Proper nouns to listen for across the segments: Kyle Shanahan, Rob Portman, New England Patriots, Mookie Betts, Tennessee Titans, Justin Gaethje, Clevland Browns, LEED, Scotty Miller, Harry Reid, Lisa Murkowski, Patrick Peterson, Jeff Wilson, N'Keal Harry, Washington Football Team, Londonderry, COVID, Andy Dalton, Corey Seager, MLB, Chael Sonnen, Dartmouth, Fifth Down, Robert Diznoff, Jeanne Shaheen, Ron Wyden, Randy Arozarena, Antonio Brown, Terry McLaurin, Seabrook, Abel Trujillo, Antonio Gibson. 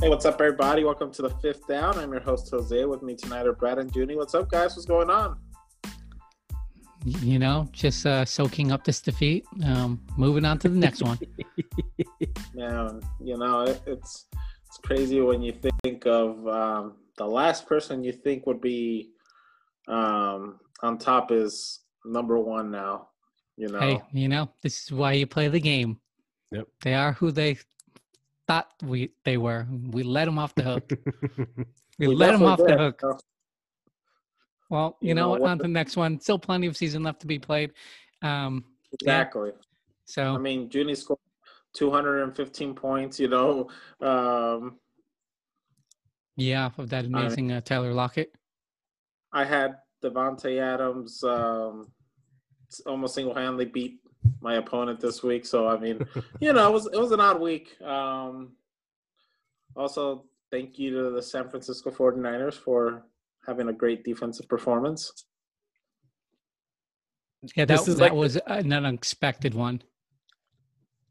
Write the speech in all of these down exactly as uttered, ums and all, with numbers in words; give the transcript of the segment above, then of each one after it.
Hey, what's up, everybody? Welcome to the Fifth Down. I'm your host, Jose. With me tonight are Brad and Junie. What's up, guys? What's going on? You know, just uh, soaking up this defeat. Um, moving on to the next one. Man, you know, it, it's it's crazy when you think of um, the last person you think would be um, on top is number one now. You know, hey, you know, this is why you play the game. Yep, they are who they. Thought we they were. We let them off the hook. We, we let them off did. the hook. Well, you, you know, know what? On to the next one. Still plenty of season left to be played. Um, exactly. Yeah. So I mean, Junie scored two hundred fifteen points. You know. Um, yeah, off of that amazing I mean, uh, Tyler Lockett. I had Davante Adams um, almost single-handedly beat my opponent this week, so I mean, you know, it was it was an odd week. Um, also, thank you to the San Francisco forty-niners for having a great defensive performance. Yeah, that, that like, was an unexpected one.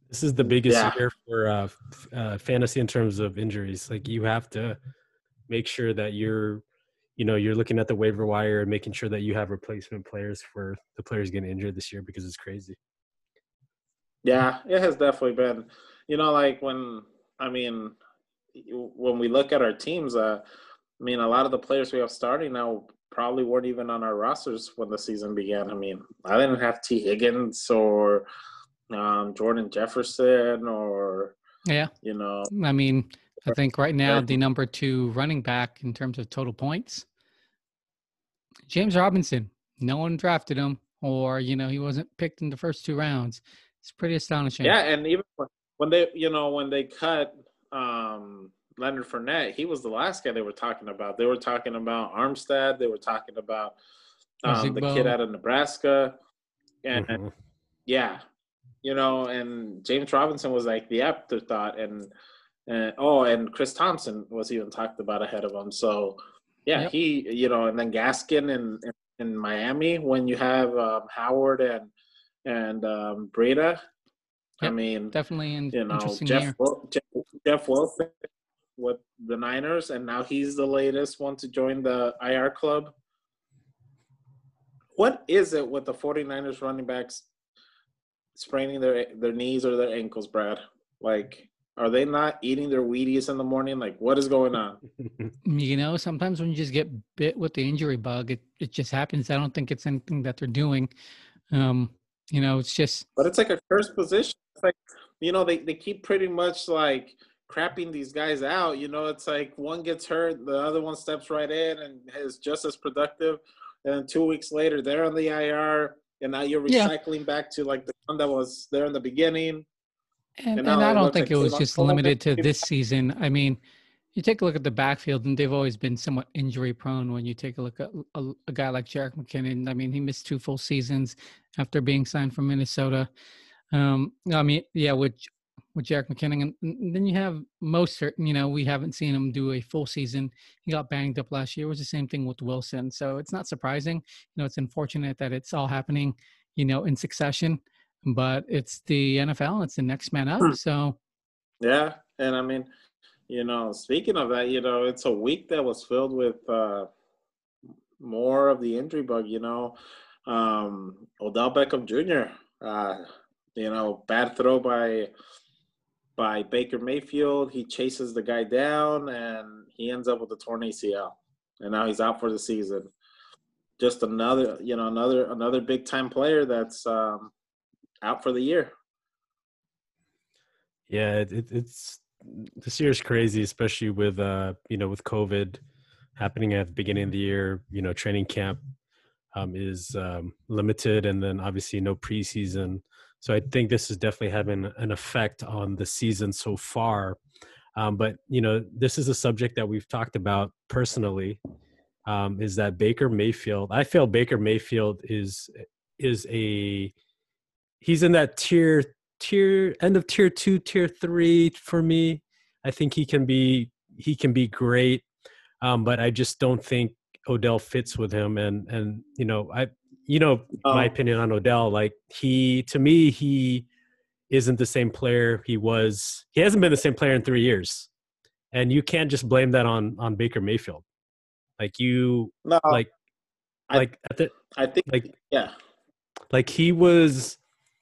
This is the biggest yeah. year for uh, uh, fantasy in terms of injuries. Like, you have to make sure that you're, you know, you're looking at the waiver wire and making sure that you have replacement players for the players getting injured this year, because it's crazy. Yeah, it has definitely been, you know, like when, I mean, when we look at our teams, uh, I mean, a lot of the players we have starting now probably weren't even on our rosters when the season began. I mean, I didn't have Tee Higgins or um, Jordan Jefferson or, yeah, you know. I mean, I think right now the number two running back in terms of total points, James Robinson. No one drafted him, or, you know, he wasn't picked in the first two rounds. It's pretty astonishing. Yeah, and even when they, you know, when they cut um, Leonard Fournette, he was the last guy they were talking about. They were talking about Armstead. They were talking about um, the kid out of Nebraska. And, mm-hmm. yeah, you know, and James Robinson was like the afterthought. And, and oh, and Chris Thompson was even talked about ahead of him. So, yeah, yep. he, you know, and then Gaskin in, in, in Miami, when you have um, Howard and And um, Breda, yep, I mean, definitely, in, you know, Jeff, Jeff Jeff Wilson with the Niners, and now he's the latest one to join the I R club. What is it with the forty-niners running backs spraining their their knees or their ankles, Brad? Like, are they not eating their Wheaties in the morning? Like, what is going on? You know, sometimes when you just get bit with the injury bug, it, it just happens. I don't think it's anything that they're doing. Um, You know, it's just – But it's like a cursed position. It's like, you know, they, they keep pretty much like crapping these guys out. You know, it's like one gets hurt, the other one steps right in and is just as productive. And then two weeks later, they're on the I R, and now you're recycling yeah. back to like the one that was there in the beginning. And, and, and I don't think like it was just limited to this season. I mean, you take a look at the backfield, and they've always been somewhat injury-prone when you take a look at a, a guy like Jerick McKinnon. I mean, he missed two full seasons after being signed from Minnesota. Um, I mean, yeah, with, with Jerick McKinnon. And then you have Mostert. You know, we haven't seen him do a full season. He got banged up last year. It was the same thing with Wilson. So it's not surprising. You know, it's unfortunate that it's all happening, you know, in succession. But it's the N F L. It's the next man up. So, yeah, and I mean – you know, speaking of that, you know, it's a week that was filled with uh, more of the injury bug, you know. Um, Odell Beckham Junior, uh, you know, bad throw by by Baker Mayfield. He chases the guy down, and he ends up with a torn A C L. And now he's out for the season. Just another, you know, another another big-time player that's um, out for the year. Yeah, it, it's – this year is crazy, especially with, uh, you know, with COVID happening at the beginning of the year. You know, training camp um, is um, limited, and then obviously no preseason. So I think this is definitely having an effect on the season so far. Um, but, you know, this is a subject that we've talked about personally, um, is that Baker Mayfield. I feel Baker Mayfield is is a – he's in that tier – tier end of tier two, tier three for me. I think he can be he can be great, um, but I just don't think Odell fits with him. And and you know I you know oh. my opinion on Odell. Like, he to me he isn't the same player he was. He hasn't been the same player in three years. And you can't just blame that on on Baker Mayfield. Like you, no, like, I, like at the, I think, like, yeah, like he was,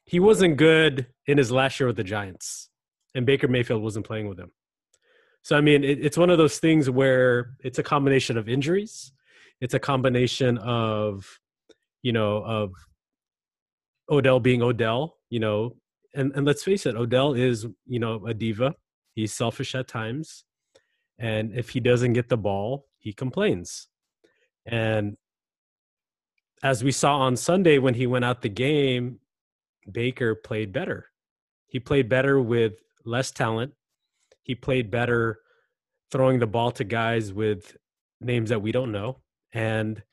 he wasn't good in his last year with the Giants, and Baker Mayfield wasn't playing with him. So I mean, it, it's one of those things where it's a combination of injuries, it's a combination of, you know, of Odell being Odell, you know, and and let's face it, Odell is, you know, a diva. He's selfish at times. And if he doesn't get the ball, he complains. And as we saw on Sunday when he went out the game, Baker played better. He played better with less talent. He played better throwing the ball to guys with names that we don't know. And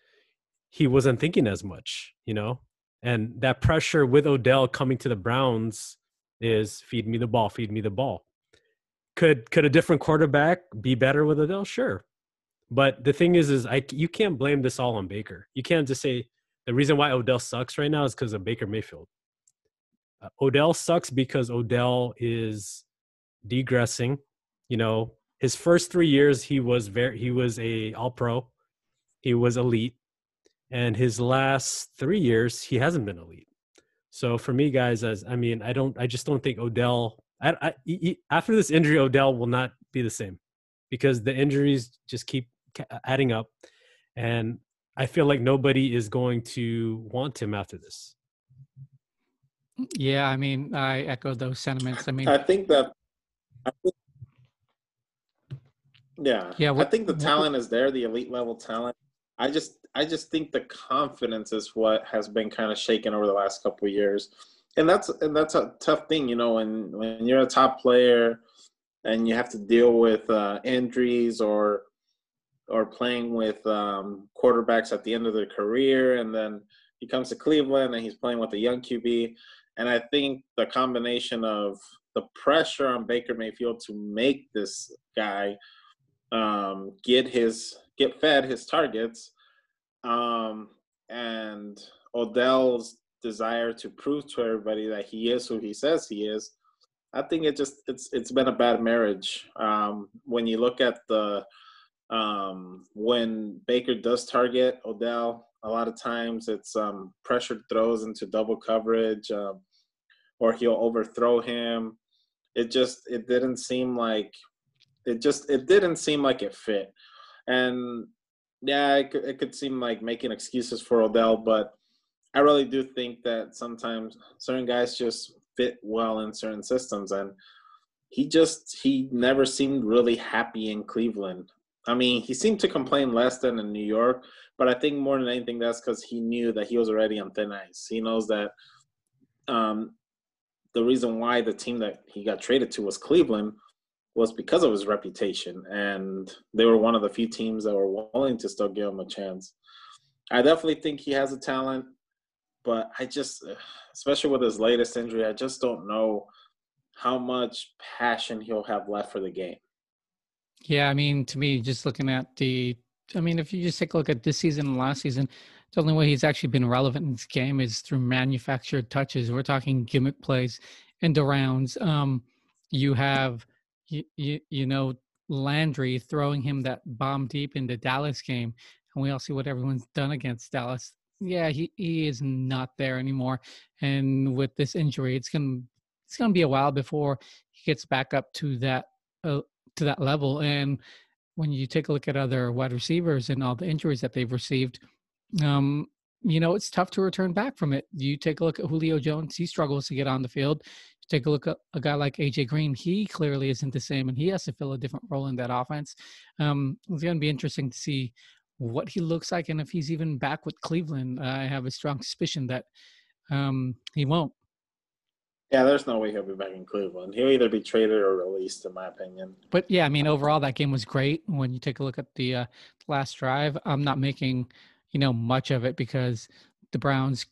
he wasn't thinking as much, you know. And that pressure with Odell coming to the Browns is feed me the ball, feed me the ball. Could could a different quarterback be better with Odell? Sure. But the thing is, is I, you can't blame this all on Baker. You can't just say the reason why Odell sucks right now is because of Baker Mayfield. Uh, Odell sucks because Odell is degressing. You know, his first three years, he was very, he was a all-pro. He was elite. And his last three years, he hasn't been elite. So for me, guys, as I mean, I don't, I just don't think Odell I, I, he, after this injury, Odell will not be the same because the injuries just keep adding up. And I feel like nobody is going to want him after this. Yeah, I mean, I echo those sentiments. I mean, I think that, I think, yeah, yeah what, I think the talent what, is there, the elite level talent. I just, I just think the confidence is what has been kind of shaken over the last couple of years. And that's and that's a tough thing, you know, when, when you're a top player and you have to deal with uh, injuries or or playing with um, quarterbacks at the end of their career, and then he comes to Cleveland and he's playing with a young Q B. And I think the combination of the pressure on Baker Mayfield to make this guy um, get his get fed his targets um, and Odell's desire to prove to everybody that he is who he says he is, I think it just it's it's been a bad marriage. Um, when you look at the um, when Baker does target Odell, a lot of times it's um, pressured throws into double coverage, um, or he'll overthrow him. It just it didn't seem like it just it didn't seem like it fit. And yeah, it could, it could seem like making excuses for Odell, but I really do think that sometimes certain guys just fit well in certain systems, and he just he never seemed really happy in Cleveland. I mean, he seemed to complain less than in New York, but I think more than anything that's because he knew that he was already on thin ice. He knows that um, the reason why the team that he got traded to was Cleveland was because of his reputation, and they were one of the few teams that were willing to still give him a chance. I definitely think he has a talent. But I just, especially with his latest injury, I just don't know how much passion he'll have left for the game. Yeah, I mean, to me, just looking at the, I mean, if you just take a look at this season and last season, the only way he's actually been relevant in this game is through manufactured touches. We're talking gimmick plays, end arounds. Um, you have, you, you, you know, Landry throwing him that bomb deep in the Dallas game. And we all see what everyone's done against Dallas. Yeah, he, he is not there anymore, and with this injury, it's gonna it's gonna be a while before he gets back up to that uh, to that level. And when you take a look at other wide receivers and all the injuries that they've received, um, you know it's tough to return back from it. You take a look at Julio Jones; he struggles to get on the field. You take a look at a guy like A J Green; he clearly isn't the same, and he has to fill a different role in that offense. Um, it's gonna be interesting to see what he looks like, and if he's even back with Cleveland. I have a strong suspicion that um, he won't. Yeah, there's no way he'll be back in Cleveland. He'll either be traded or released, in my opinion. But, yeah, I mean, overall, that game was great. When you take a look at the uh, last drive, I'm not making, you know, much of it because the Browns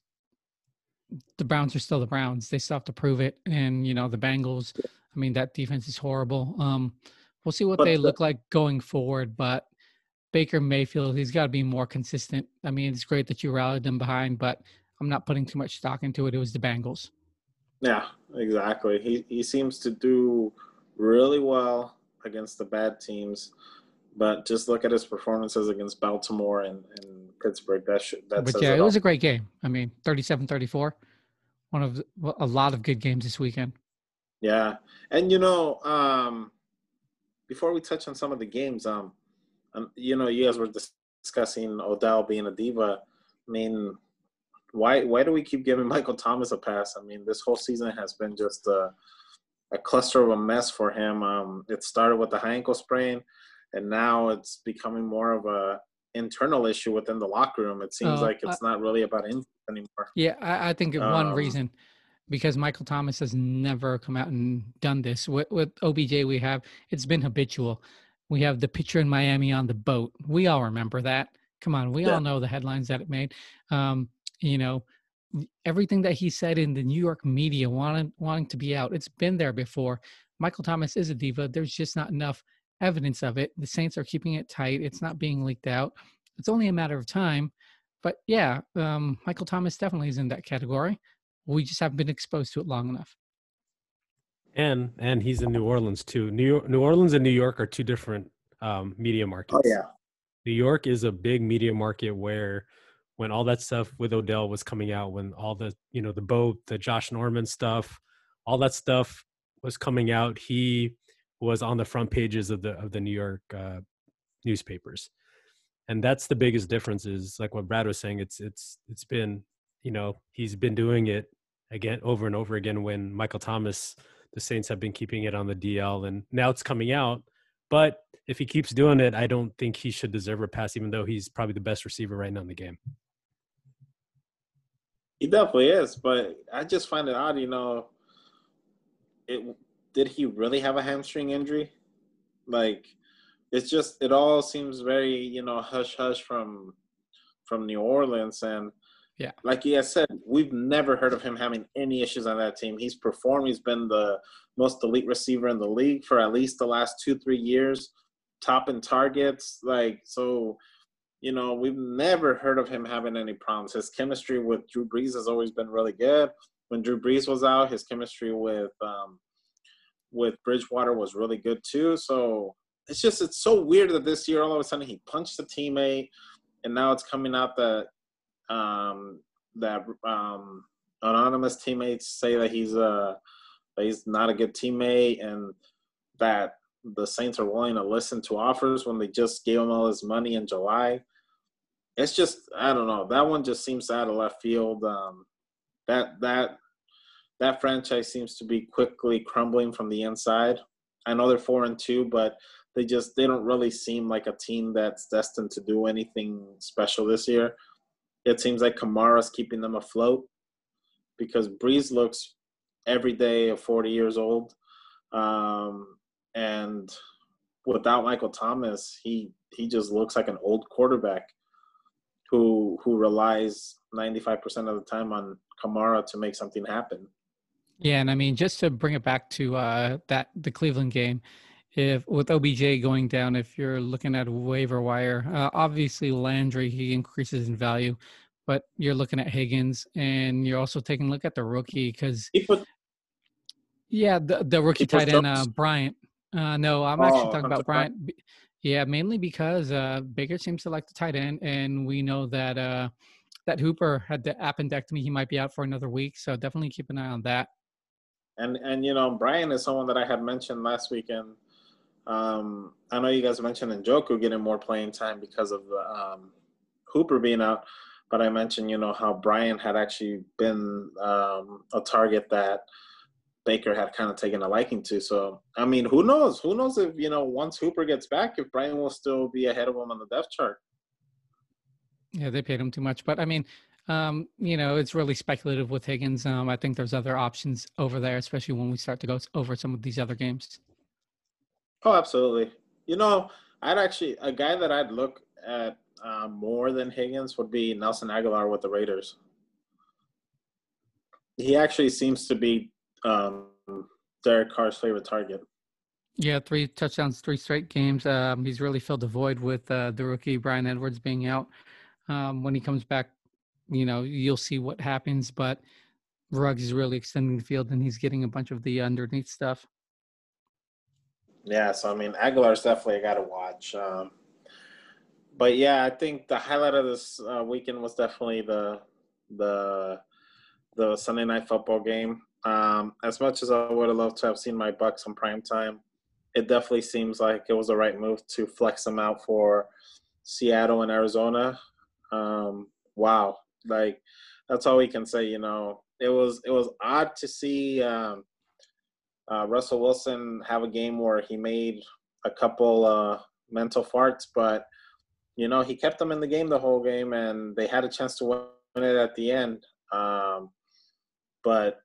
the Browns are still the Browns. They still have to prove it. And, you know, the Bengals, I mean, that defense is horrible. Um, we'll see what but, they look like going forward, but Baker Mayfield, he's got to be more consistent. I mean, it's great that you rallied them behind, but I'm not putting too much stock into it. It was the Bengals. Yeah, exactly. He he seems to do really well against the bad teams. But just look at his performances against Baltimore and, and Pittsburgh. That should, that but says yeah, it, it was a great game. I mean, thirty-seven thirty-four, one of a lot of good games this weekend. Yeah. And, you know, um, before we touch on some of the games, um, um, you know, you guys were discussing Odell being a diva. I mean, why why do we keep giving Michael Thomas a pass? I mean, this whole season has been just a, a cluster of a mess for him. Um, it started with the high ankle sprain. And now it's becoming more of a internal issue within the locker room. It seems uh, like it's I, not really about injuries anymore. Yeah, I, I think um, one reason, because Michael Thomas has never come out and done this. With, with O B J we have, it's been habitual. We have the picture in Miami on the boat. We all remember that. Come on, we yeah. all know the headlines that it made. Um, you know, everything that he said in the New York media wanting, wanting to be out, it's been there before. Michael Thomas is a diva. There's just not enough evidence of it. The Saints are keeping it tight. It's not being leaked out. It's only a matter of time. But yeah, um, Michael Thomas definitely is in that category. We just haven't been exposed to it long enough. And and he's in New Orleans too. New York, New Orleans and New York are two different um, media markets. Oh yeah, New York is a big media market where when all that stuff with Odell was coming out, when all the you know the boat, the Josh Norman stuff, all that stuff was coming out, he was on the front pages of the of the New York uh, newspapers, and that's the biggest difference. Is like what Brad was saying. It's it's it's been you know he's been doing it again over and over again. When Michael Thomas, the Saints have been keeping it on the D L, and now it's coming out. But if he keeps doing it, I don't think he should deserve a pass, even though he's probably the best receiver right now in the game. He definitely is, but I just find it odd. You know, it. Did he really have a hamstring injury? Like, it's just, it all seems very, you know, hush hush from, from New Orleans. And yeah, like you guys said, we've never heard of him having any issues on that team. He's performed. He's been the most elite receiver in the league for at least the last two, three years, top in targets. Like, so, you know, we've never heard of him having any problems. His chemistry with Drew Brees has always been really good. When Drew Brees was out, his chemistry with, um, with Bridgewater was really good too. So it's just, it's so weird that this year, all of a sudden he punched a teammate and now it's coming out that, um, that, um, anonymous teammates say that he's a, that he's not a good teammate and that the Saints are willing to listen to offers when they just gave him all his money in July. It's just, I don't know. That one just seems out of left field. Um, that, that, That franchise seems to be quickly crumbling from the inside. I know they're four and two, but they just they don't really seem like a team that's destined to do anything special this year. It seems like Kamara's keeping them afloat because Breeze looks every day of forty years old. Um, and without Michael Thomas, he he just looks like an old quarterback who who relies ninety-five percent of the time on Kamara to make something happen. Yeah, and I mean, just to bring it back to uh, that the Cleveland game, if with O B J going down, if you're looking at a waiver wire, uh, obviously Landry, he increases in value, but you're looking at Higgins, and you're also taking a look at the rookie because, yeah, the, the rookie tight end, uh, Bryant. Uh, no, I'm oh, actually talking I'm about Bryant. Bryant. Yeah, mainly because uh, Baker seems to like the tight end, and we know that uh, that Hooper had the appendectomy. He might be out for another week, so definitely keep an eye on that. And, and you know, Brian is someone that I had mentioned last weekend. Um, I know you guys mentioned Njoku getting more playing time because of um, Hooper being out, but I mentioned, you know, how Brian had actually been um, a target that Baker had kind of taken a liking to. So, I mean, who knows? Who knows if, you know, once Hooper gets back, if Brian will still be ahead of him on the depth chart. Yeah, they paid him too much. But, I mean – Um, you know, it's really speculative with Higgins. Um, I think there's other options over there, especially when we start to go over some of these other games. Oh, absolutely. You know, I'd actually, a guy that I'd look at uh, more than Higgins would be Nelson Aguilar with the Raiders. He actually seems to be um, Derek Carr's favorite target. Yeah, three touchdowns, three straight games. Um, he's really filled the void with uh, the rookie Bryan Edwards being out. Um, when he comes back, you know, you'll see what happens, but Ruggs is really extending the field and he's getting a bunch of the underneath stuff. Yeah, so, I mean, Aguilar's definitely a guy to watch. Um, but, yeah, I think the highlight of this uh, weekend was definitely the the the Sunday Night Football game. Um, as much as I would have loved to have seen my Bucks on primetime, it definitely seems like it was the right move to flex them out for Seattle and Arizona. Um, wow. Like, that's all we can say, you know. It was it was odd to see um, uh, Russell Wilson have a game where he made a couple uh, mental farts, but, you know, he kept them in the game the whole game, and they had a chance to win it at the end. Um, but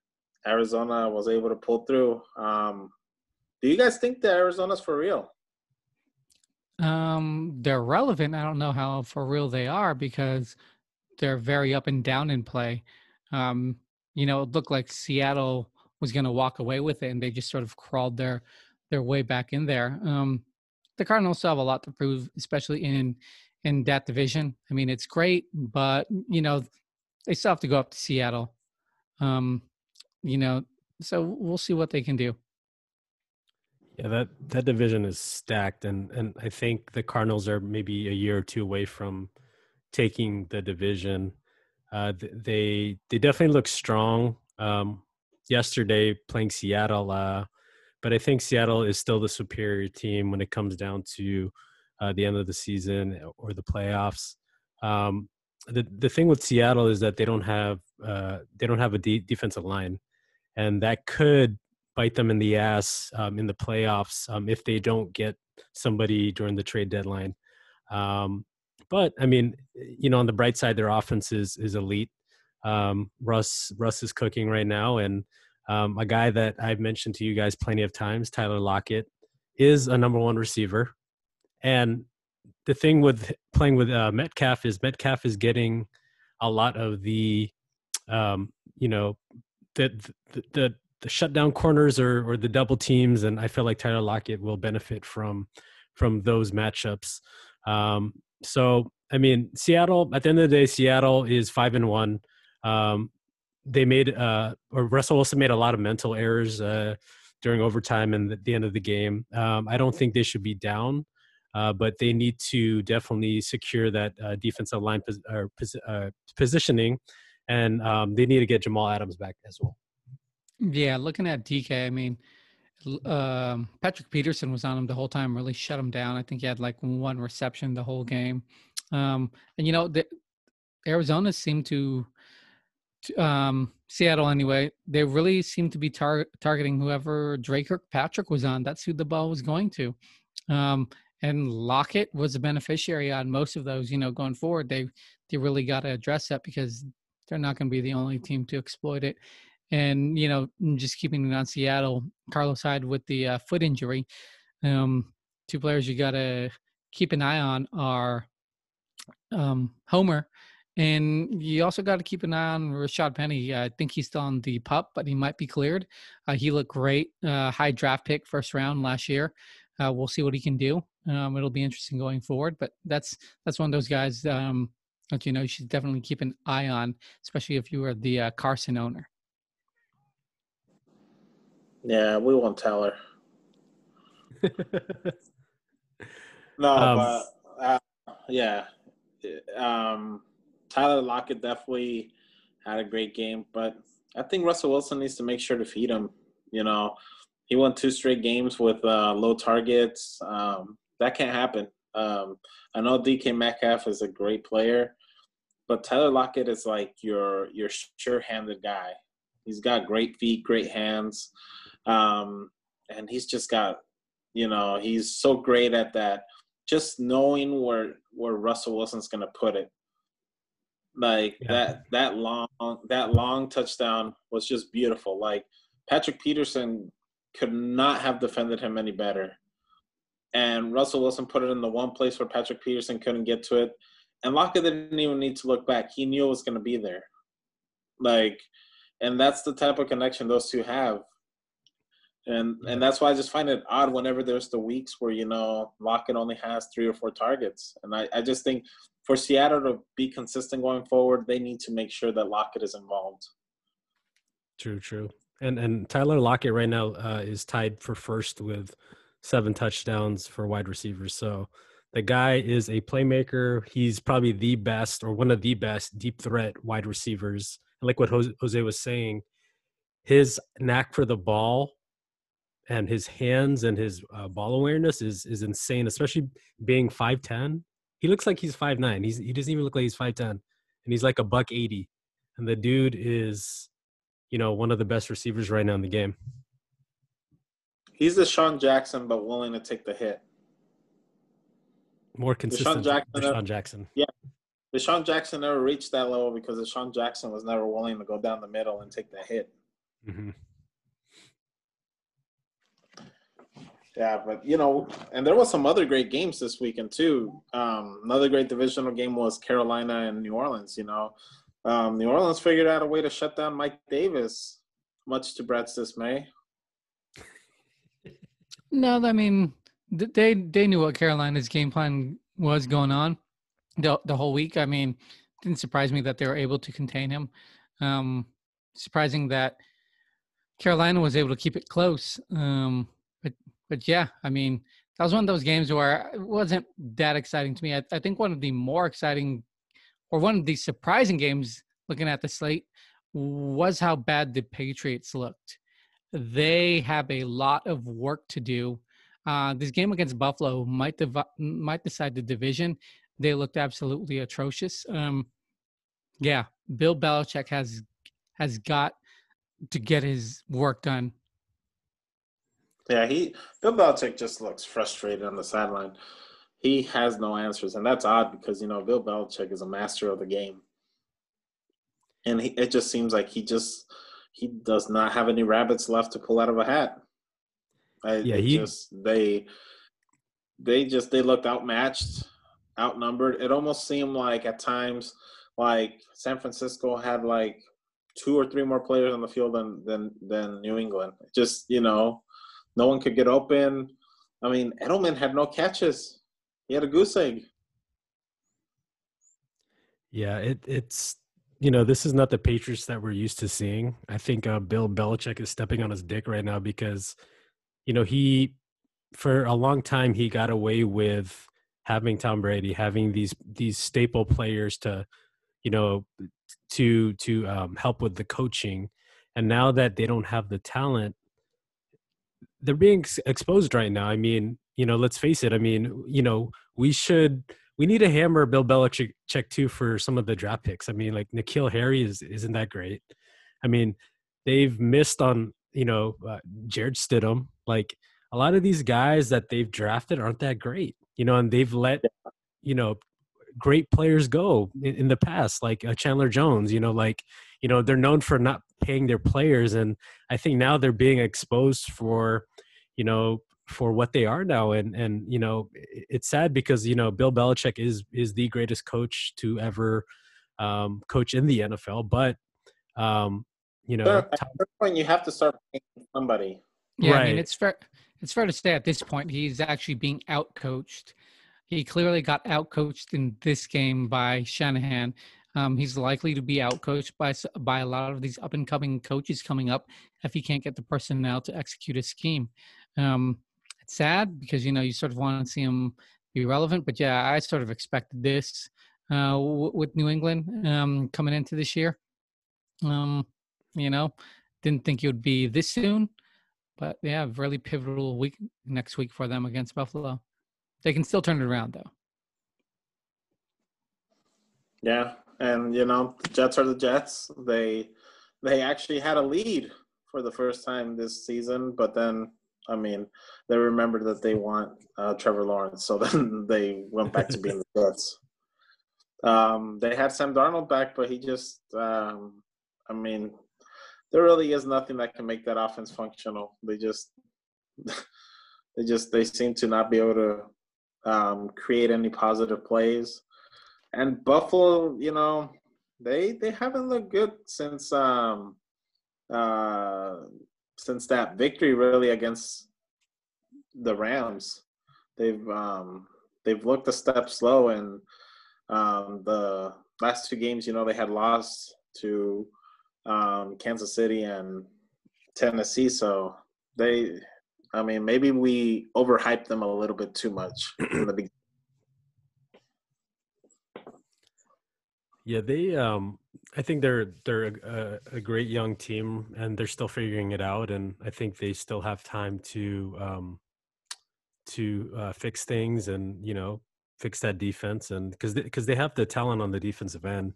Arizona was able to pull through. Um, do you guys think that Arizona's for real? Um, they're relevant. I don't know how for real they are because they're very up and down in play. Um, you know, it looked like Seattle was going to walk away with it, and they just sort of crawled their their way back in there. Um, the Cardinals still have a lot to prove, especially in in that division. I mean, it's great, but, you know, they still have to go up to Seattle. Um, you know, so we'll see what they can do. Yeah, that, that division is stacked, and, and I think the Cardinals are maybe a year or two away from taking the division. Uh, they they definitely look strong um, yesterday playing Seattle, uh, but I think Seattle is still the superior team when it comes down to uh, the end of the season or the playoffs. Um, the the thing with Seattle is that they don't have uh, they don't have a de- defensive line, and that could bite them in the ass um, in the playoffs um, if they don't get somebody during the trade deadline. Um, But, I mean, you know, on the bright side, their offense is, is elite. Um, Russ Russ is cooking right now. And um, a guy that I've mentioned to you guys plenty of times, Tyler Lockett, is a number one receiver. And the thing with playing with uh, Metcalf is Metcalf is getting a lot of the, um, you know, the the, the the shutdown corners or or the double teams. And I feel like Tyler Lockett will benefit from, from those matchups. Um So, I mean, Seattle, at the end of the day, Seattle is five and one. Um, they made, uh, or Russell Wilson made a lot of mental errors uh, during overtime and at the end of the game. Um, I don't think they should be down, uh, but they need to definitely secure that uh, defensive line pos- or pos- uh, positioning, and um, they need to get Jamal Adams back as well. Yeah, looking at D K, I mean, Um, Patrick Peterson was on him the whole time, really shut him down. I think he had like one reception the whole game. Um, and, you know, the, Arizona seemed to, to um, Seattle anyway, they really seemed to be tar- targeting whoever Dre Kirkpatrick was on. That's who the ball was going to. Um, and Lockett was a beneficiary on most of those, you know, going forward. They, they really got to address that because they're not going to be the only team to exploit it. And, you know, just keeping it on Seattle, Carlos Hyde with the uh, foot injury. Um, two players you got to keep an eye on are um, Homer. And you also got to keep an eye on Rashad Penny. I think he's still on the pup, but he might be cleared. Uh, he looked great. Uh, high draft pick, first round last year. Uh, we'll see what he can do. Um, it'll be interesting going forward. But that's that's one of those guys um, that, you know, you should definitely keep an eye on, especially if you are the uh, Carson owner. Yeah, we won't tell her. no, um, but, uh, yeah. Um, Tyler Lockett definitely had a great game, but I think Russell Wilson needs to make sure to feed him. You know, he won two straight games with uh, low targets. Um, that can't happen. Um, I know D K Metcalf is a great player, but Tyler Lockett is like your your sure-handed guy. He's got great feet, great hands. Um, and he's just got, you know, he's so great at that. Just knowing where, where Russell Wilson's going to put it. Like yeah. that, that long, that long touchdown was just beautiful. Like Patrick Peterson could not have defended him any better. And Russell Wilson put it in the one place where Patrick Peterson couldn't get to it. And Lockett didn't even need to look back. He knew it was going to be there. Like, and that's the type of connection those two have. And and that's why I just find it odd whenever there's the weeks where, you know, Lockett only has three or four targets. And I, I just think for Seattle to be consistent going forward, they need to make sure that Lockett is involved. True, true. And and Tyler Lockett right now uh, is tied for first with seven touchdowns for wide receivers. So the guy is a playmaker. He's probably the best or one of the best deep threat wide receivers. And like what Jose was saying, his knack for the ball and his hands and his uh, ball awareness is is insane, especially being five ten. He looks like he's five nine. He's, he doesn't even look like he's five ten. And he's like a buck eighty. And the dude is, you know, one of the best receivers right now in the game. He's the Deshaun Jackson, but willing to take the hit. More consistent Deshaun Jackson, Deshaun never, Jackson. Yeah. Deshaun Jackson never reached that level because Deshaun Jackson was never willing to go down the middle and take the hit. Mm-hmm. Yeah, but, you know, and there was some other great games this weekend, too. Um, another great divisional game was Carolina and New Orleans, you know. Um, New Orleans figured out a way to shut down Mike Davis, much to Brett's dismay. No, I mean, they they knew what Carolina's game plan was going on the, the whole week. I mean, it didn't surprise me that they were able to contain him. Um, surprising that Carolina was able to keep it close. Um, but, but, yeah, I mean, that was one of those games where it wasn't that exciting to me. I, I think one of the more exciting or one of the surprising games looking at the slate was how bad the Patriots looked. They have a lot of work to do. Uh, this game against Buffalo might dev- might decide the division. They looked absolutely atrocious. Um, yeah, Bill Belichick has has got to get his work done. Yeah, he Bill Belichick just looks frustrated on the sideline. He has no answers, and that's odd because, you know, Bill Belichick is a master of the game. And he, it just seems like he just – he does not have any rabbits left to pull out of a hat. I, yeah, he just they they just they looked outmatched, outnumbered. It almost seemed like at times like San Francisco had like two or three more players on the field than than, than New England. Just, you know, no one could get open. I mean, Edelman had no catches. He had a goose egg. Yeah, it it's you know, this is not the Patriots that we're used to seeing. I think uh, Bill Belichick is stepping on his dick right now because, you know, he, for a long time, he got away with having Tom Brady, having these these staple players to, you know, to to um, help with the coaching. And now that they don't have the talent, they're being exposed right now. I mean, you know, let's face it. I mean, you know, we should – we need to hammer Bill Belichick check too for some of the draft picks. I mean, like N'Keal Harry is, isn't that great. I mean, they've missed on, you know, uh, Jared Stidham. Like a lot of these guys that they've drafted aren't that great, you know, and they've let, you know, great players go in, in the past, like uh, Chandler Jones, you know, like, you know, they're known for not paying their players. And I think now they're being exposed for, you know, for what they are now. And, and, you know, it's sad because, you know, Bill Belichick is, is the greatest coach to ever um, coach in the N F L. But, um, you know, at some point you have to start paying somebody. Yeah. Right. I mean, it's fair. It's fair to say at this point, he's actually being out coached. He clearly got out coached in this game by Shanahan. Um, he's likely to be out coached by, by a lot of these up and coming coaches coming up if he can't get the personnel to execute a scheme. Um, sad because, you know, you sort of want to see him be relevant, but yeah, I sort of expected this uh, w- with New England um, coming into this year. Um, you know, didn't think it would be this soon, but yeah, really pivotal week next week for them against Buffalo. They can still turn it around though. Yeah, and you know, the Jets are the Jets. They they actually had a lead for the first time this season, but then, I mean, they remembered that they want uh, Trevor Lawrence, so then they went back to being the Jets. Um, they had Sam Darnold back, but he just um, – I mean, there really is nothing that can make that offense functional. They just – they just – they seem to not be able to um, create any positive plays. And Buffalo, you know, they they haven't looked good since um, – uh, since that victory really against the Rams. They've um, they've looked a step slow, and um, the last two games, you know, they had lost to um, Kansas City and Tennessee. So they I mean, maybe we overhyped them a little bit too much in the beginning. Yeah, they. Um, I think they're they're a, a great young team, and they're still figuring it out. And I think they still have time to um, to uh, fix things, and you know, fix that defense. And because because they, they have the talent on the defensive end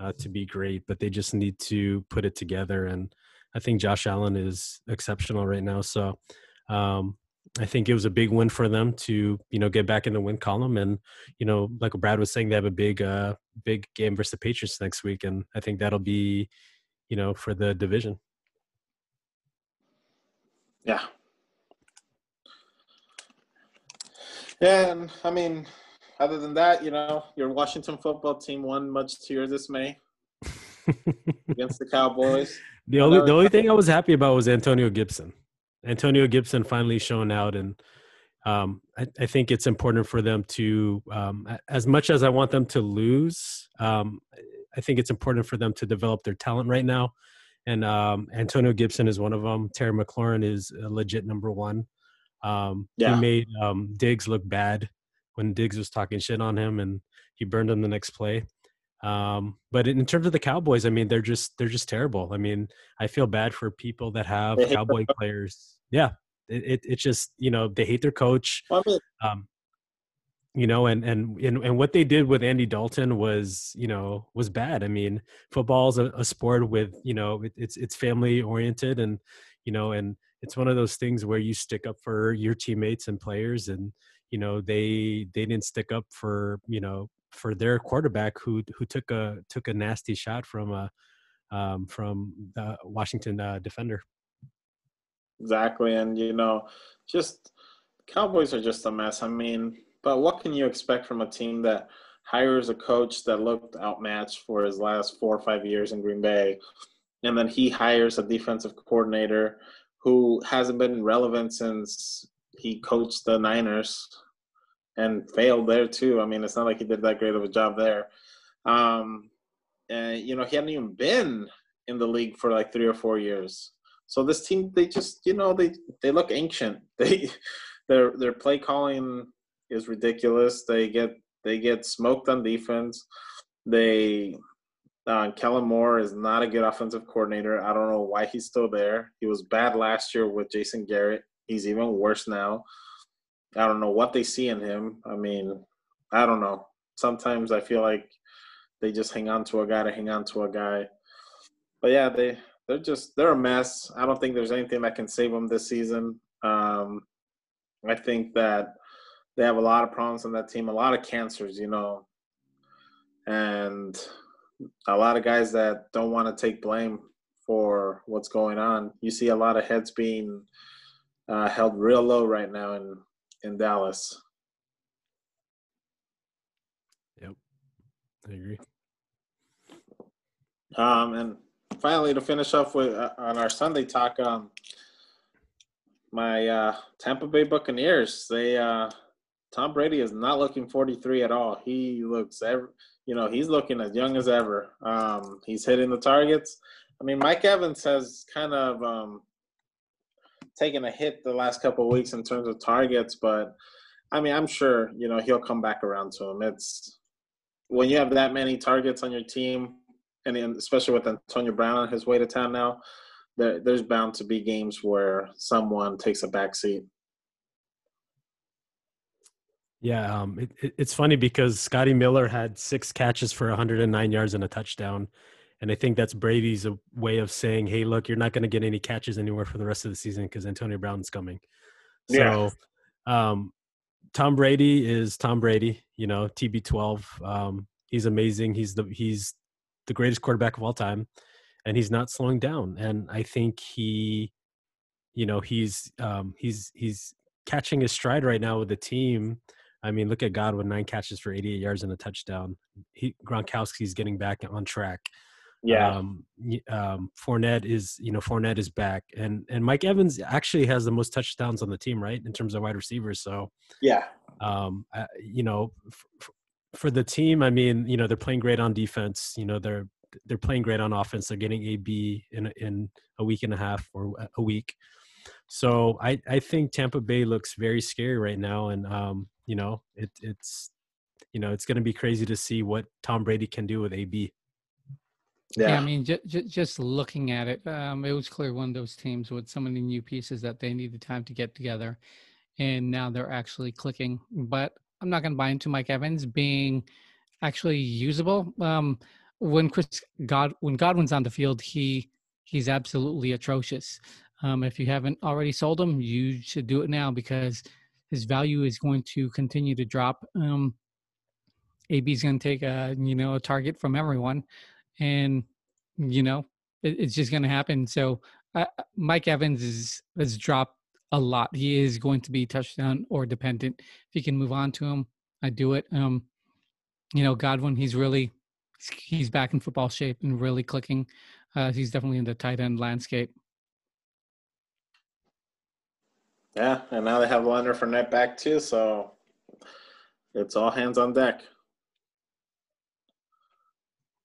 uh, to be great, but they just need to put it together. And I think Josh Allen is exceptional right now. So um, I think it was a big win for them to, you know, get back in the win column. And, you know, like Brad was saying, they have a big, uh, big game versus the Patriots next week. And I think that'll be, you know, for the division. Yeah. Yeah. And I mean, other than that, you know, your Washington football team won much to your dismay against the Cowboys. The only the only thing I was happy about was Antonio Gibson. Antonio Gibson finally shone out, and um, I, I think it's important for them to, um, as much as I want them to lose, um, I think it's important for them to develop their talent right now. And um, Antonio Gibson is one of them. Terry McLaurin is a legit number one. Um, yeah. He made um, Diggs look bad when Diggs was talking shit on him, and he burned him the next play. Um, but in terms of the Cowboys, I mean, they're just, they're just terrible. I mean, I feel bad for people that have Cowboy players. Yeah. It, it, it just, you know, they hate their coach, um, you know, and, and, and, and what they did with Andy Dalton was, you know, was bad. I mean, football's a, a sport with, you know, it, it's, it's family oriented, and, you know, and it's one of those things where you stick up for your teammates and players, and, you know, they, they didn't stick up for, you know, for their quarterback who who took a took a nasty shot from a um, from the Washington uh, defender. Exactly, and you know, just Cowboys are just a mess. I mean, but what can you expect from a team that hires a coach that looked outmatched for his last four or five years in Green Bay, and then he hires a defensive coordinator who hasn't been relevant since he coached the Niners? And failed there, too. I mean, it's not like he did that great of a job there. Um, and, you know, he hadn't even been in the league for like three or four years. So this team, they just, you know, they, they look ancient. They, their their play calling is ridiculous. They get they get smoked on defense. They uh, Kellen Moore is not a good offensive coordinator. I don't know why he's still there. He was bad last year with Jason Garrett. He's even worse now. I don't know what they see in him. I mean, I don't know. Sometimes I feel like they just hang on to a guy to hang on to a guy. But, yeah, they, they're just – they're a mess. I don't think there's anything that can save them this season. Um, I think that they have a lot of problems on that team, a lot of cancers, you know, and a lot of guys that don't want to take blame for what's going on. You see a lot of heads being uh, held real low right now, and – in Dallas. Yep. I agree. Um, and finally, to finish off with uh, on our Sunday talk, um, my uh, Tampa Bay Buccaneers, they uh, Tom Brady is not looking forty-three at all. He looks, ever, you know, he's looking as young as ever. Um, he's hitting the targets. I mean, Mike Evans has kind of um, – taking a hit the last couple of weeks in terms of targets, but I mean, I'm sure, you know, he'll come back around to him. It's when you have that many targets on your team, and especially with Antonio Brown on his way to town now, there, there's bound to be games where someone takes a backseat. Yeah. Um, it, it, it's funny because Scotty Miller had six catches for one hundred nine yards and a touchdown. And I think that's Brady's way of saying, hey, look, you're not going to get any catches anywhere for the rest of the season because Antonio Brown's coming. Yeah. So um, Tom Brady is Tom Brady, you know, T B twelve. Um, he's amazing. He's the he's the greatest quarterback of all time, and he's not slowing down. And I think he, you know, he's um, he's he's catching his stride right now with the team. I mean, look at Godwin, nine catches for eighty-eight yards and a touchdown. He, Gronkowski's getting back on track. Yeah, um, um, Fournette is you know Fournette is back, and and Mike Evans actually has the most touchdowns on the team, right, in terms of wide receivers. So yeah, um, I, you know, for, for the team, I mean, you know, they're playing great on defense. You know, they're they're playing great on offense. They're getting A B in in a week and a half or a week. So I, I think Tampa Bay looks very scary right now. And, um, you know, it, it's, you know, it's going to be crazy to see what Tom Brady can do with A B. Yeah. yeah, I mean, j- j- just looking at it, um, it was clear one of those teams with so many new pieces that they needed time to get together, and now they're actually clicking. But I'm not going to buy into Mike Evans being actually usable. Um, when Chris God when Godwin's on the field, he he's absolutely atrocious. Um, if you haven't already sold him, you should do it now, because his value is going to continue to drop. Um, A B's going to take a you know a target from everyone. And, you know, it, it's just going to happen. So uh, Mike Evans is, has dropped a lot. He is going to be touchdown or dependent. If you can move on to him, I do it. Um, you know, Godwin, he's really, he's back in football shape and really clicking. Uh, he's definitely in the tight end landscape. Yeah, and now they have Leonard Fournette back too, so it's all hands on deck.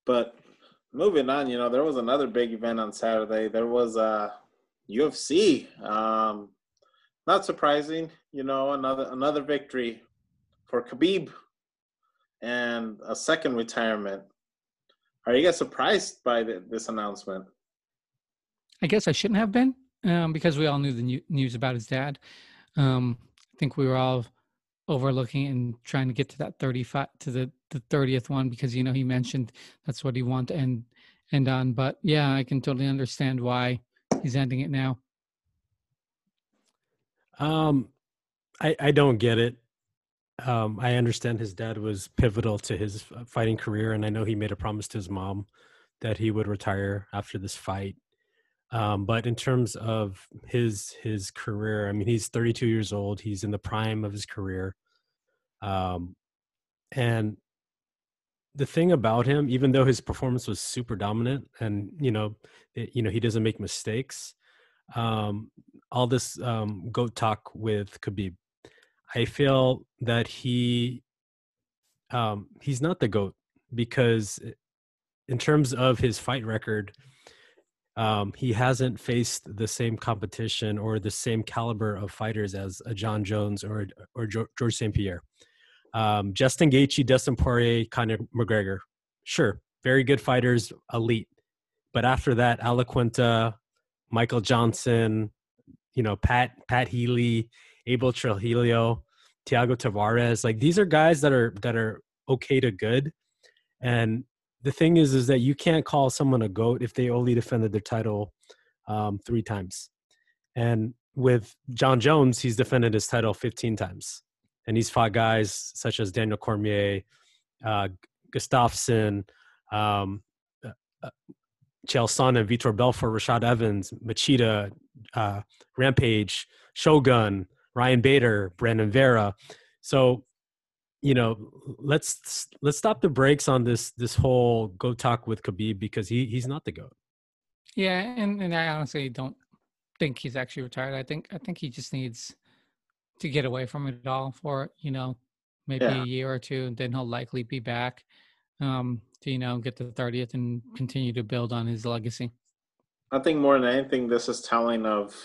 But moving on, you know, there was another big event on Saturday. There was uh, U F C. Um, not surprising, you know, another another victory for Khabib and a second retirement. Are you guys surprised by the, this announcement? I guess I shouldn't have been um, because we all knew the news about his dad. Um, I think we were all overlooking and trying to get to that thirty-five to the, the thirtieth one, because, you know, he mentioned that's what he wanted to end, end on. But yeah, I can totally understand why he's ending it now. Um, I, I don't get it. Um, I understand his dad was pivotal to his fighting career, and I know he made a promise to his mom that he would retire after this fight. Um, but in terms of his his career, I mean, he's thirty-two years old. He's in the prime of his career. Um, and the thing about him, even though his performance was super dominant, and you know, it, you know, he doesn't make mistakes. Um, all this um, goat talk with Khabib, I feel that he um, he's not the goat, because in terms of his fight record. Um, he hasn't faced the same competition or the same caliber of fighters as a John Jones or or George Saint Pierre. Um, Justin Gaethje, Dustin Poirier, Conor McGregor. Sure, very good fighters, elite. But after that, Alaquinta, Michael Johnson, you know, Pat Pat Healy, Abel Trujillo, Thiago Tavares. Like, these are guys that are that are okay to good. And the thing is, is that you can't call someone a GOAT if they only defended their title um, three times. And with John Jones, he's defended his title fifteen times. And he's fought guys such as Daniel Cormier, uh, Gustafsson, um, uh, Chael Sonnen, Vitor Belfort, Rashad Evans, Machida, uh, Rampage, Shogun, Ryan Bader, Brandon Vera. So, you know, let's let's stop the brakes on this this whole go talk with Khabib, because he he's not the GOAT. Yeah, and, and I honestly don't think he's actually retired. I think I think he just needs to get away from it all for, you know, maybe yeah. a year or two, and then he'll likely be back um, to, you know, get to the thirtieth and continue to build on his legacy. I think more than anything, this is telling of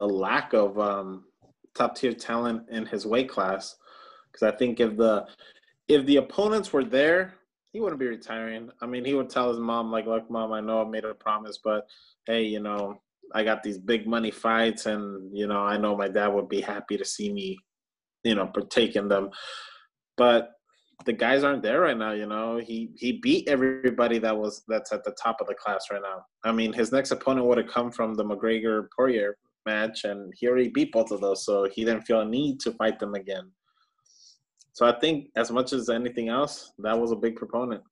the lack of um, top tier talent in his weight class. Because I think if the if the opponents were there, he wouldn't be retiring. I mean, he would tell his mom, like, look, Mom, I know I made a promise, but, hey, you know, I got these big money fights, and, you know, I know my dad would be happy to see me, you know, partake in them. But the guys aren't there right now, you know. He he beat everybody that was that's at the top of the class right now. I mean, his next opponent would have come from the McGregor-Poirier match, and he already beat both of those, so he didn't feel a need to fight them again. So I think, as much as anything else, that was a big proponent.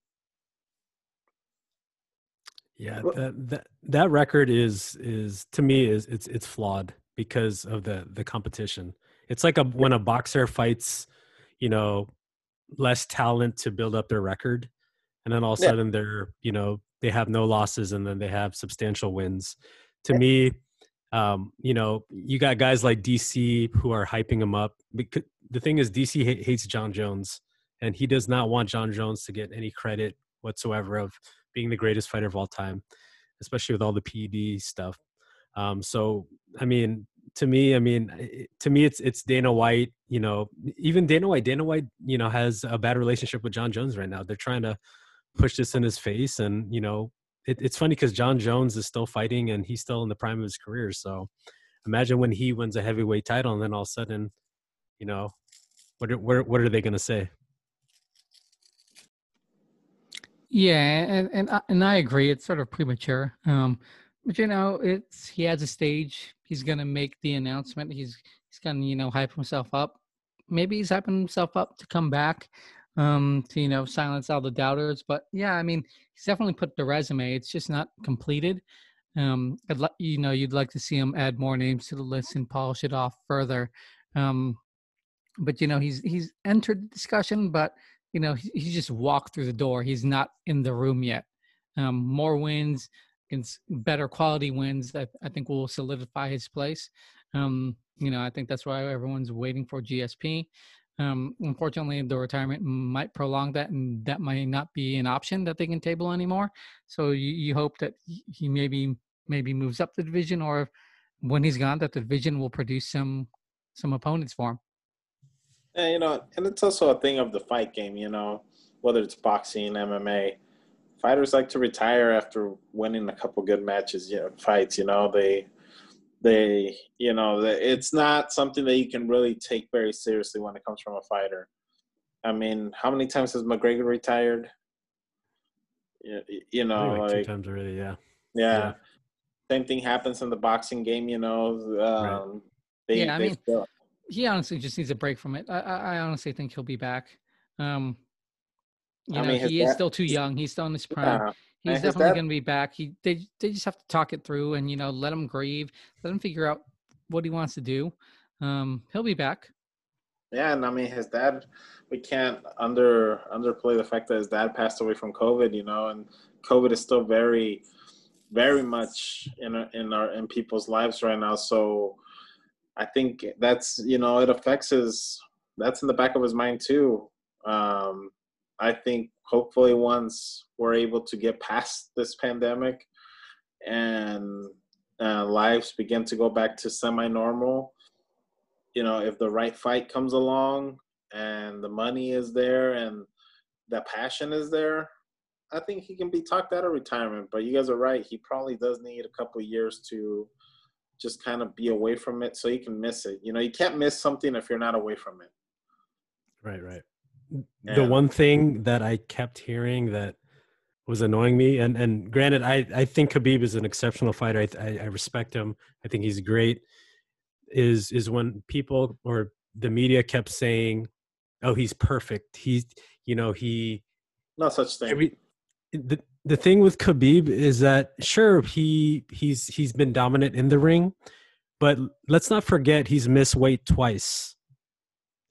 Yeah, that that, that record is is to me is it's it's flawed because of the the competition. It's like a, when a boxer fights, you know, less talent to build up their record, and then all of a sudden yeah. they're you know they have no losses, and then they have substantial wins. To yeah. me, um, you know, you got guys like D C who are hyping him up. Because the thing is, D C hates John Jones, and he does not want John Jones to get any credit whatsoever of being the greatest fighter of all time, especially with all the P E D stuff. Um, so, I mean, to me, I mean, to me, it's it's Dana White. You know, even Dana White. Dana White, you know, has a bad relationship with John Jones right now. They're trying to push this in his face, and you know, it, it's funny because John Jones is still fighting, and he's still in the prime of his career. So, imagine when he wins a heavyweight title, and then all of a sudden, you know, what are, what are, what are they going to say? Yeah, and and and I agree. It's sort of premature. Um, But, you know, it's he has a stage. He's going to make the announcement. He's he's going to, you know, hype himself up. Maybe he's hyping himself up to come back um, to, you know, silence all the doubters. But, yeah, I mean, he's definitely put the resume. It's just not completed. Um, I'd li- you know, you'd like to see him add more names to the list and polish it off further. Um, but, you know, he's he's entered the discussion, but, you know, he, he just walked through the door. He's not in the room yet. Um, more wins. Better quality wins that I think will solidify his place. Um, you know, I think that's why everyone's waiting for G S P. Um, unfortunately, the retirement might prolong that, and that might not be an option that they can table anymore. So you, you hope that he maybe maybe moves up the division, or when he's gone, that the division will produce some some opponents for him. Yeah, you know, and it's also a thing of the fight game. You know, whether it's boxing, M M A. Fighters like to retire after winning a couple good matches, you know, fights, you know, they, they, you know, it's not something that you can really take very seriously when it comes from a fighter. I mean, how many times has McGregor retired? You, you know, like, like two times already. Yeah. yeah. Yeah. Same thing happens in the boxing game, you know, um, right. they, yeah, I they mean, still... he honestly just needs a break from it. I, I honestly think he'll be back. Um, You I know, mean, he is dad, still too young. He's still in his prime. Yeah, he's definitely going to be back. He they they just have to talk it through and, you know, let him grieve. Let him figure out what he wants to do. Um, he'll be back. Yeah, and I mean, his dad, we can't under underplay the fact that his dad passed away from COVID, you know, and COVID is still very, very much in our, in our in people's lives right now. So I think that's, you know, it affects his – that's in the back of his mind too. Um I think hopefully once we're able to get past this pandemic and uh, lives begin to go back to semi-normal, you know, if the right fight comes along and the money is there and the passion is there, I think he can be talked out of retirement. But you guys are right. He probably does need a couple of years to just kind of be away from it so he can miss it. You know, you can't miss something if you're not away from it. Right, right. Yeah. The one thing that I kept hearing that was annoying me, and, and granted, I, I think Khabib is an exceptional fighter. I, I I respect him. I think he's great. Is is when people or the media kept saying, "Oh, he's perfect. He's you know he." No such thing. Every, the the thing with Khabib is that sure he he's he's been dominant in the ring, but let's not forget he's missed weight twice.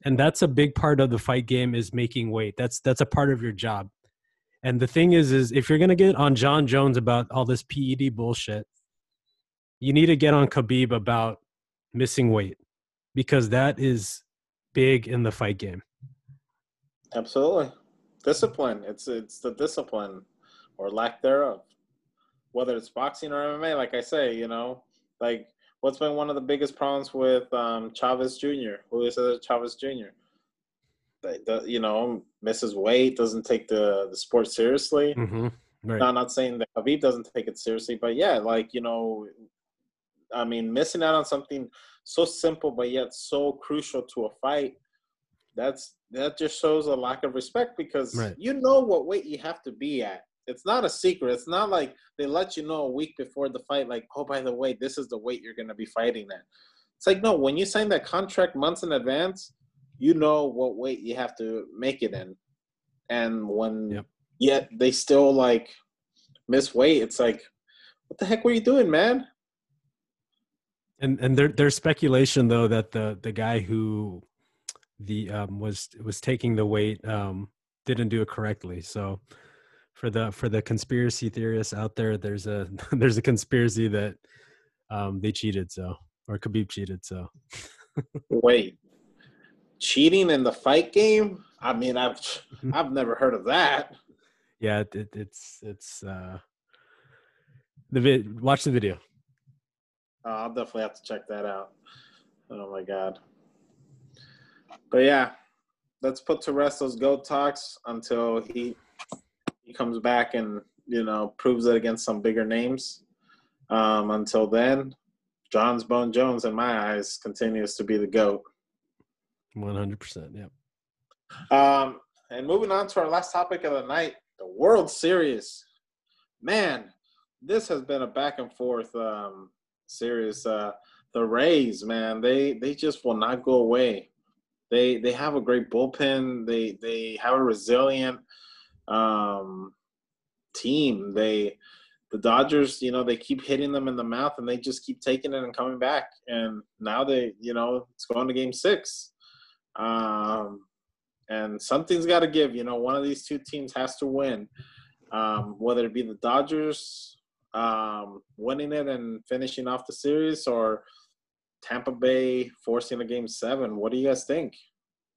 And that's a big part of the fight game is making weight. That's that's a part of your job. And the thing is, is if you're going to get on John Jones about all this P E D bullshit, you need to get on Khabib about missing weight because that is big in the fight game. Absolutely. Discipline. It's it's the discipline or lack thereof. Whether it's boxing or M M A, like I say, you know, like – what's been one of the biggest problems with um, Chavez Junior? Who is it, Chavez Junior? They, the, you know, misses weight, doesn't take the, the sport seriously. Mm-hmm. Right. I'm not saying that Khabib doesn't take it seriously, but yeah, like, you know, I mean, missing out on something so simple but yet so crucial to a fight, that's that just shows a lack of respect because right. you know what weight you have to be at. It's not a secret. It's not like they let you know a week before the fight, like, oh, by the way, this is the weight you're going to be fighting at. It's like, no, when you sign that contract months in advance, you know what weight you have to make it in. And when yep. yet they still, like, miss weight, it's like, what the heck were you doing, man? And and there, there's speculation, though, that the the guy who the um, was was taking the weight um, didn't do it correctly. So... For the for the conspiracy theorists out there, there's a there's a conspiracy that um, they cheated, so or Khabib cheated, so. Wait, cheating in the fight game? I mean, I've I've never heard of that. Yeah, it, it, it's it's uh, the vid- watch the video. Uh, I'll definitely have to check that out. Oh, my God. But, yeah, let's put to rest those GOAT talks until he he comes back and, you know, proves it against some bigger names. Um, until then, John's Bone Jones, in my eyes, continues to be the GOAT. one hundred percent, yeah. Um, and moving on to our last topic of the night, the World Series. Man, this has been a back-and-forth um, series. Uh, the Rays, man, they they just will not go away. They they have a great bullpen. They they have a resilient um, team. They the Dodgers, you know, they keep hitting them in the mouth, and they just keep taking it and coming back. And now they, you know, it's going to Game Six. Um, and something's got to give. You know, one of these two teams has to win. Um, whether it be the Dodgers um, winning it and finishing off the series, or Tampa Bay forcing a game seven. What do you guys think?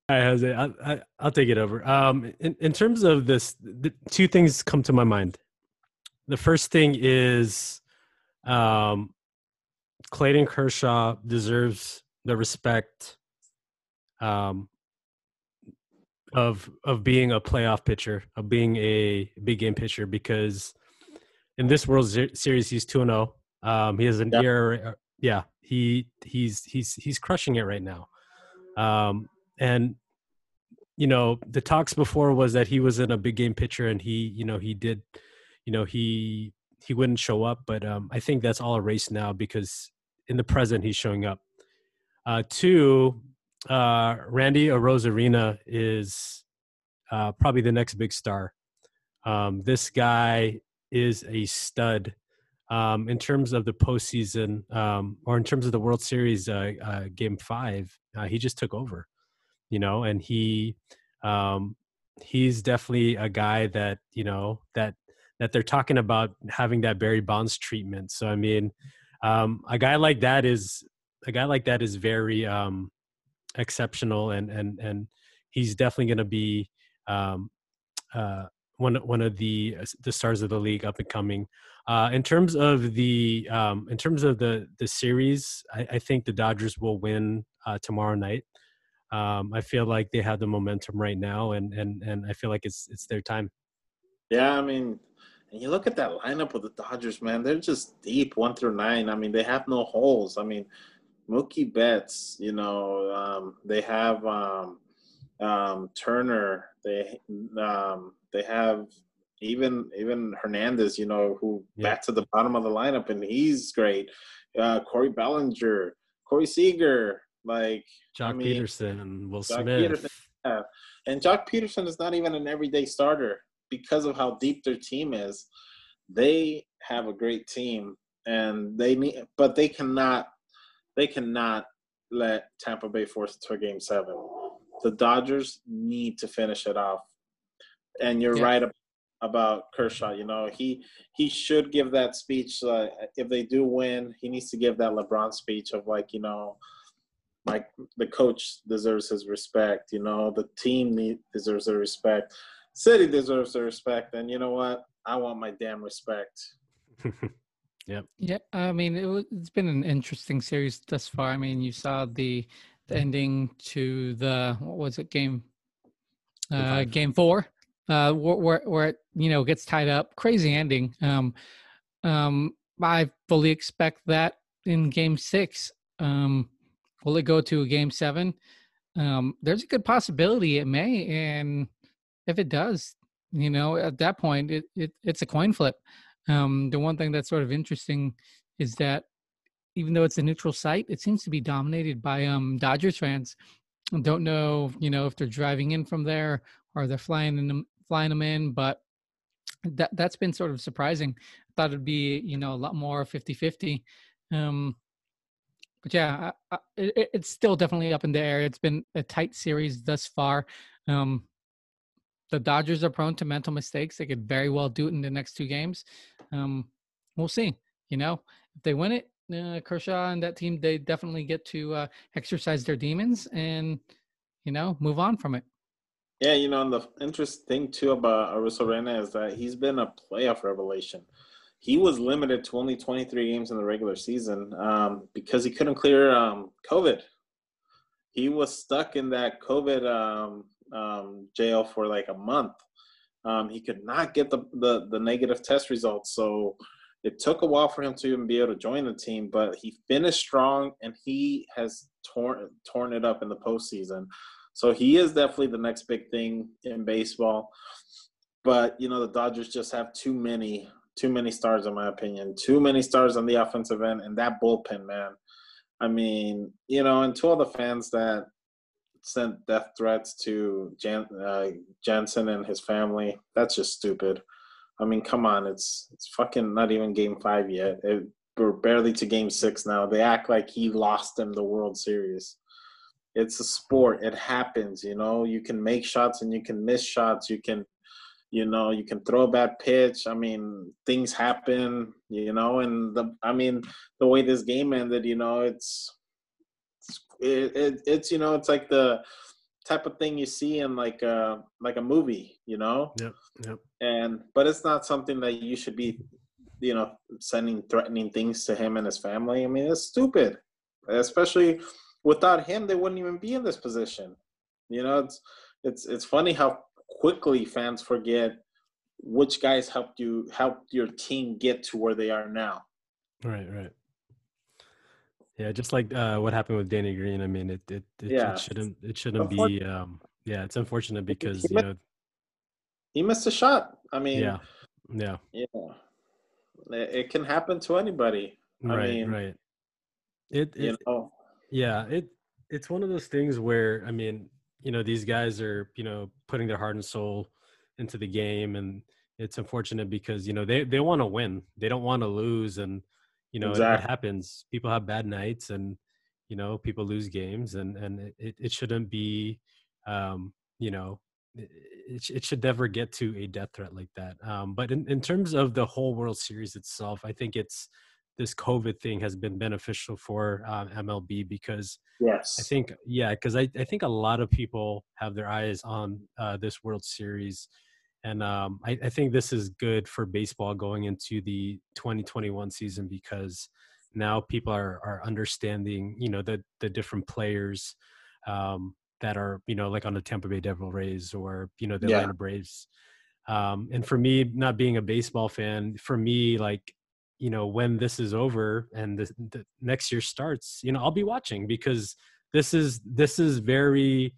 All right, Jose, I, I, I'll take it over. Um, in, in terms of this, the two things come to my mind. The first thing is um, Clayton Kershaw deserves the respect um, of of being a playoff pitcher, of being a big game pitcher, because in this World Series he's two and zero. Um, he has an yeah. E R A. Yeah, he he's he's he's crushing it right now. Um, and you know, the talks before was that he wasn't a big game pitcher, and he you know he did, you know he he wouldn't show up. But um, I think that's all erased now, because in the present he's showing up. Uh, two. Uh, Randy Arozarena is uh, probably the next big star. Um, this guy is a stud um, in terms of the postseason, um, or in terms of the World Series uh, uh, Game Five. Uh, he just took over, you know, and he um, he's definitely a guy that you know that that they're talking about having that Barry Bonds treatment. So I mean, um, a guy like that is a guy like that is very. Um, exceptional and and and he's definitely going to be um uh one one of the the stars of the league, up and coming. Uh in terms of the um in terms of the the series, I, I think the Dodgers will win uh tomorrow night. um I feel like they have the momentum right now, and and and I feel like it's it's their time. Yeah, I mean, and you look at that lineup with the Dodgers, man, they're just deep one through nine. I mean, they have no holes. I mean, Mookie Betts, you know, um, they have um, um, Turner. They um, they have even even Hernandez, you know, who yeah. bats at the bottom of the lineup, and he's great. Uh, Corey Bellinger, Corey Seager, like Jock I mean, Peterson and Will Jock Smith. Peterson, yeah. And Jock Peterson is not even an everyday starter because of how deep their team is. They have a great team, and they need, but they cannot. They cannot let Tampa Bay force it to a game seven. The Dodgers need to finish it off. And you're yeah. right about Kershaw. You know, he he should give that speech. Uh, if they do win, he needs to give that LeBron speech of, like, you know, like the coach deserves his respect. You know, the team need, deserves their respect. City deserves their respect. And you know what? I want my damn respect. Yep. Yeah, I mean, it was, it's been an interesting series thus far. I mean, you saw the the ending to the, what was it, game uh, game four, uh, where, where, where it, you know, gets tied up. Crazy ending. Um, um, I fully expect that in game six. Um, will it go to a game seven? Um, there's a good possibility it may, and if it does, you know, at that point, it, it it's a coin flip. Um, the one thing that's sort of interesting is that even though it's a neutral site, it seems to be dominated by um, Dodgers fans. I don't know, you know, if they're driving in from there or they're flying in them, flying them in, but that, that's been sort of surprising. I thought it'd be, you know, a lot more fifty-fifty. Um, but yeah, I, I, it, it's still definitely up in the air. It's been a tight series thus far. Um, The Dodgers are prone to mental mistakes. They could very well do it in the next two games. Um, we'll see. You know, if they win it, uh, Kershaw and that team, they definitely get to uh, exercise their demons and, you know, move on from it. Yeah, you know, and the interesting thing, too, about Arozarena is that he's been a playoff revelation. he was limited to only twenty-three games in the regular season um, because he couldn't clear um, COVID. He was stuck in that COVID um, um, jail for like a month. Um, he could not get the, the, the negative test results. So it took a while for him to even be able to join the team, but he finished strong, and he has torn, torn it up in the postseason. So he is definitely the next big thing in baseball. But, you know, the Dodgers just have too many, too many stars, in my opinion, too many stars on the offensive end, and that bullpen, man. I mean, you know, and to all the fans that sent death threats to Jan, uh, Jansen and his family, that's just stupid. I mean, come on, it's it's fucking not even game five yet. It, we're barely to game six now. They act like he lost them the World Series. It's a sport. It happens, you know. You can make shots and you can miss shots. You can, you know, you can throw a bad pitch. I mean, things happen, you know. And, the I mean, the way this game ended, you know, it's it, – it, it's, you know, it's like the type of thing you see in, like, a, like a movie, you know. Yep, yep. And but it's not something that you should be, you know, sending threatening things to him and his family. I mean, it's stupid, especially – without him, they wouldn't even be in this position. You know, it's it's it's funny how quickly fans forget which guys helped you helped your team get to where they are now. Right, right. Yeah, just like uh, what happened with Danny Green. I mean, it it, it, yeah. it shouldn't it shouldn't be. Um, yeah, it's unfortunate because he missed, you know he missed a shot. I mean, yeah, yeah, yeah. It can happen to anybody. I right, mean, right. It, it you know. Yeah, it it's one of those things where, I mean, you know, these guys are, you know, putting their heart and soul into the game, and it's unfortunate because, you know, they, they want to win. They don't want to lose, and, you know, exactly. it, it happens. People have bad nights, and, you know, people lose games, and, and it, it shouldn't be, um, you know, it, it should never get to a death threat like that. Um, but in, in terms of the whole World Series itself, I think it's, this COVID thing has been beneficial for um, M L B because yes. I think, yeah, because I, I think a lot of people have their eyes on uh, this World Series. And um, I, I think this is good for baseball going into the twenty twenty-one season because now people are, are understanding, you know, the, the different players um, that are, you know, like on the Tampa Bay Devil Rays or, you know, the yeah. Atlanta Braves. Um, and for me, not being a baseball fan, for me, like, you know, when this is over and the, the next year starts, you know, I'll be watching because this is, this is very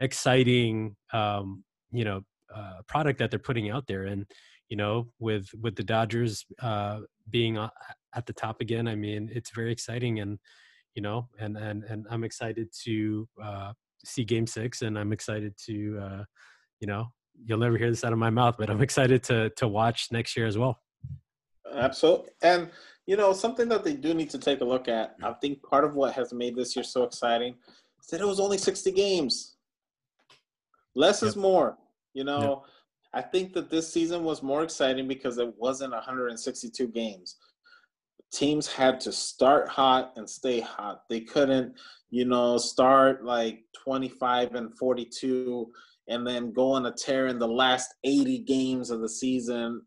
exciting, um, you know, uh, product that they're putting out there. And, you know, with, with the Dodgers uh, being at the top again, I mean, it's very exciting and, you know, and, and, and I'm excited to uh, see game six and I'm excited to, uh, you know, you'll never hear this out of my mouth, but I'm excited to, to watch next year as well. Absolutely. And, you know, something that they do need to take a look at, I think part of what has made this year so exciting is that it was only sixty games. Less yep. is more. You know, yep. I think that this season was more exciting because it wasn't one hundred sixty-two games. Teams had to start hot and stay hot. They couldn't, you know, start like twenty-five and forty-two and then go on a tear in the last eighty games of the season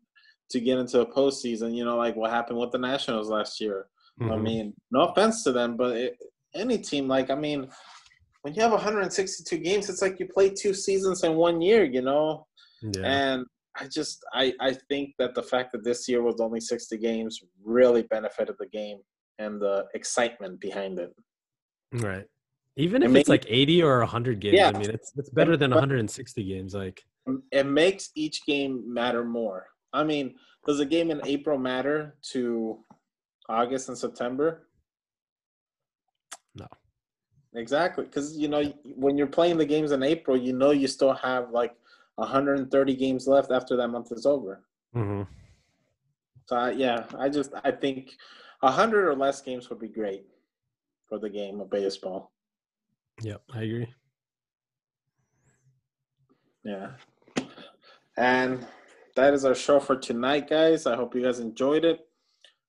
to get into a postseason, you know, like what happened with the Nationals last year. Mm-hmm. I mean, no offense to them, but it, any team, like, I mean, when you have one hundred sixty-two games, it's like you play two seasons in one year, you know? Yeah. And I just, I, I think that the fact that this year was only sixty games really benefited the game and the excitement behind it. Right. Even if it it's maybe, like eighty or one hundred games, yeah. I mean, it's, it's better than one hundred sixty games. Like, it makes each game matter more. I mean, does a game in April matter to August and September? No. Exactly. Because, you know, when you're playing the games in April, you know you still have like one hundred thirty games left after that month is over. Mm-hmm. So, I, yeah, I just – I think one hundred or less games would be great for the game of baseball. Yep, I agree. Yeah. And – that is our show for tonight, guys. I hope you guys enjoyed it.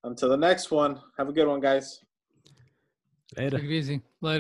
Until the next one, have a good one, guys. Later. Take it easy. Later.